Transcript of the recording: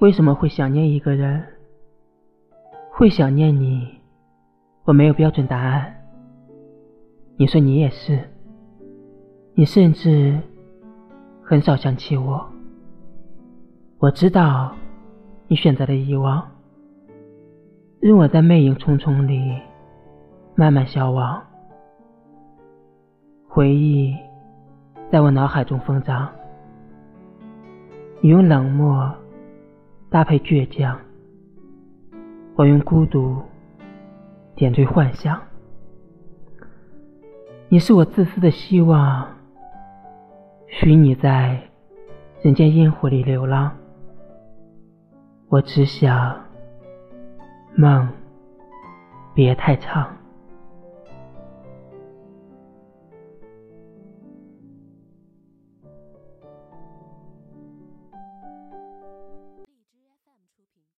为什么会想念一个人？会想念你，我没有标准答案。你说你也是，你甚至很少想起我。我知道你选择了遗忘，任我在魅影重重里慢慢消亡。回忆在我脑海中疯长，你用冷漠搭配倔强，我用孤独点缀幻想。你是我自私的希望，许你在人间烟火里流浪。我只想梦别太长。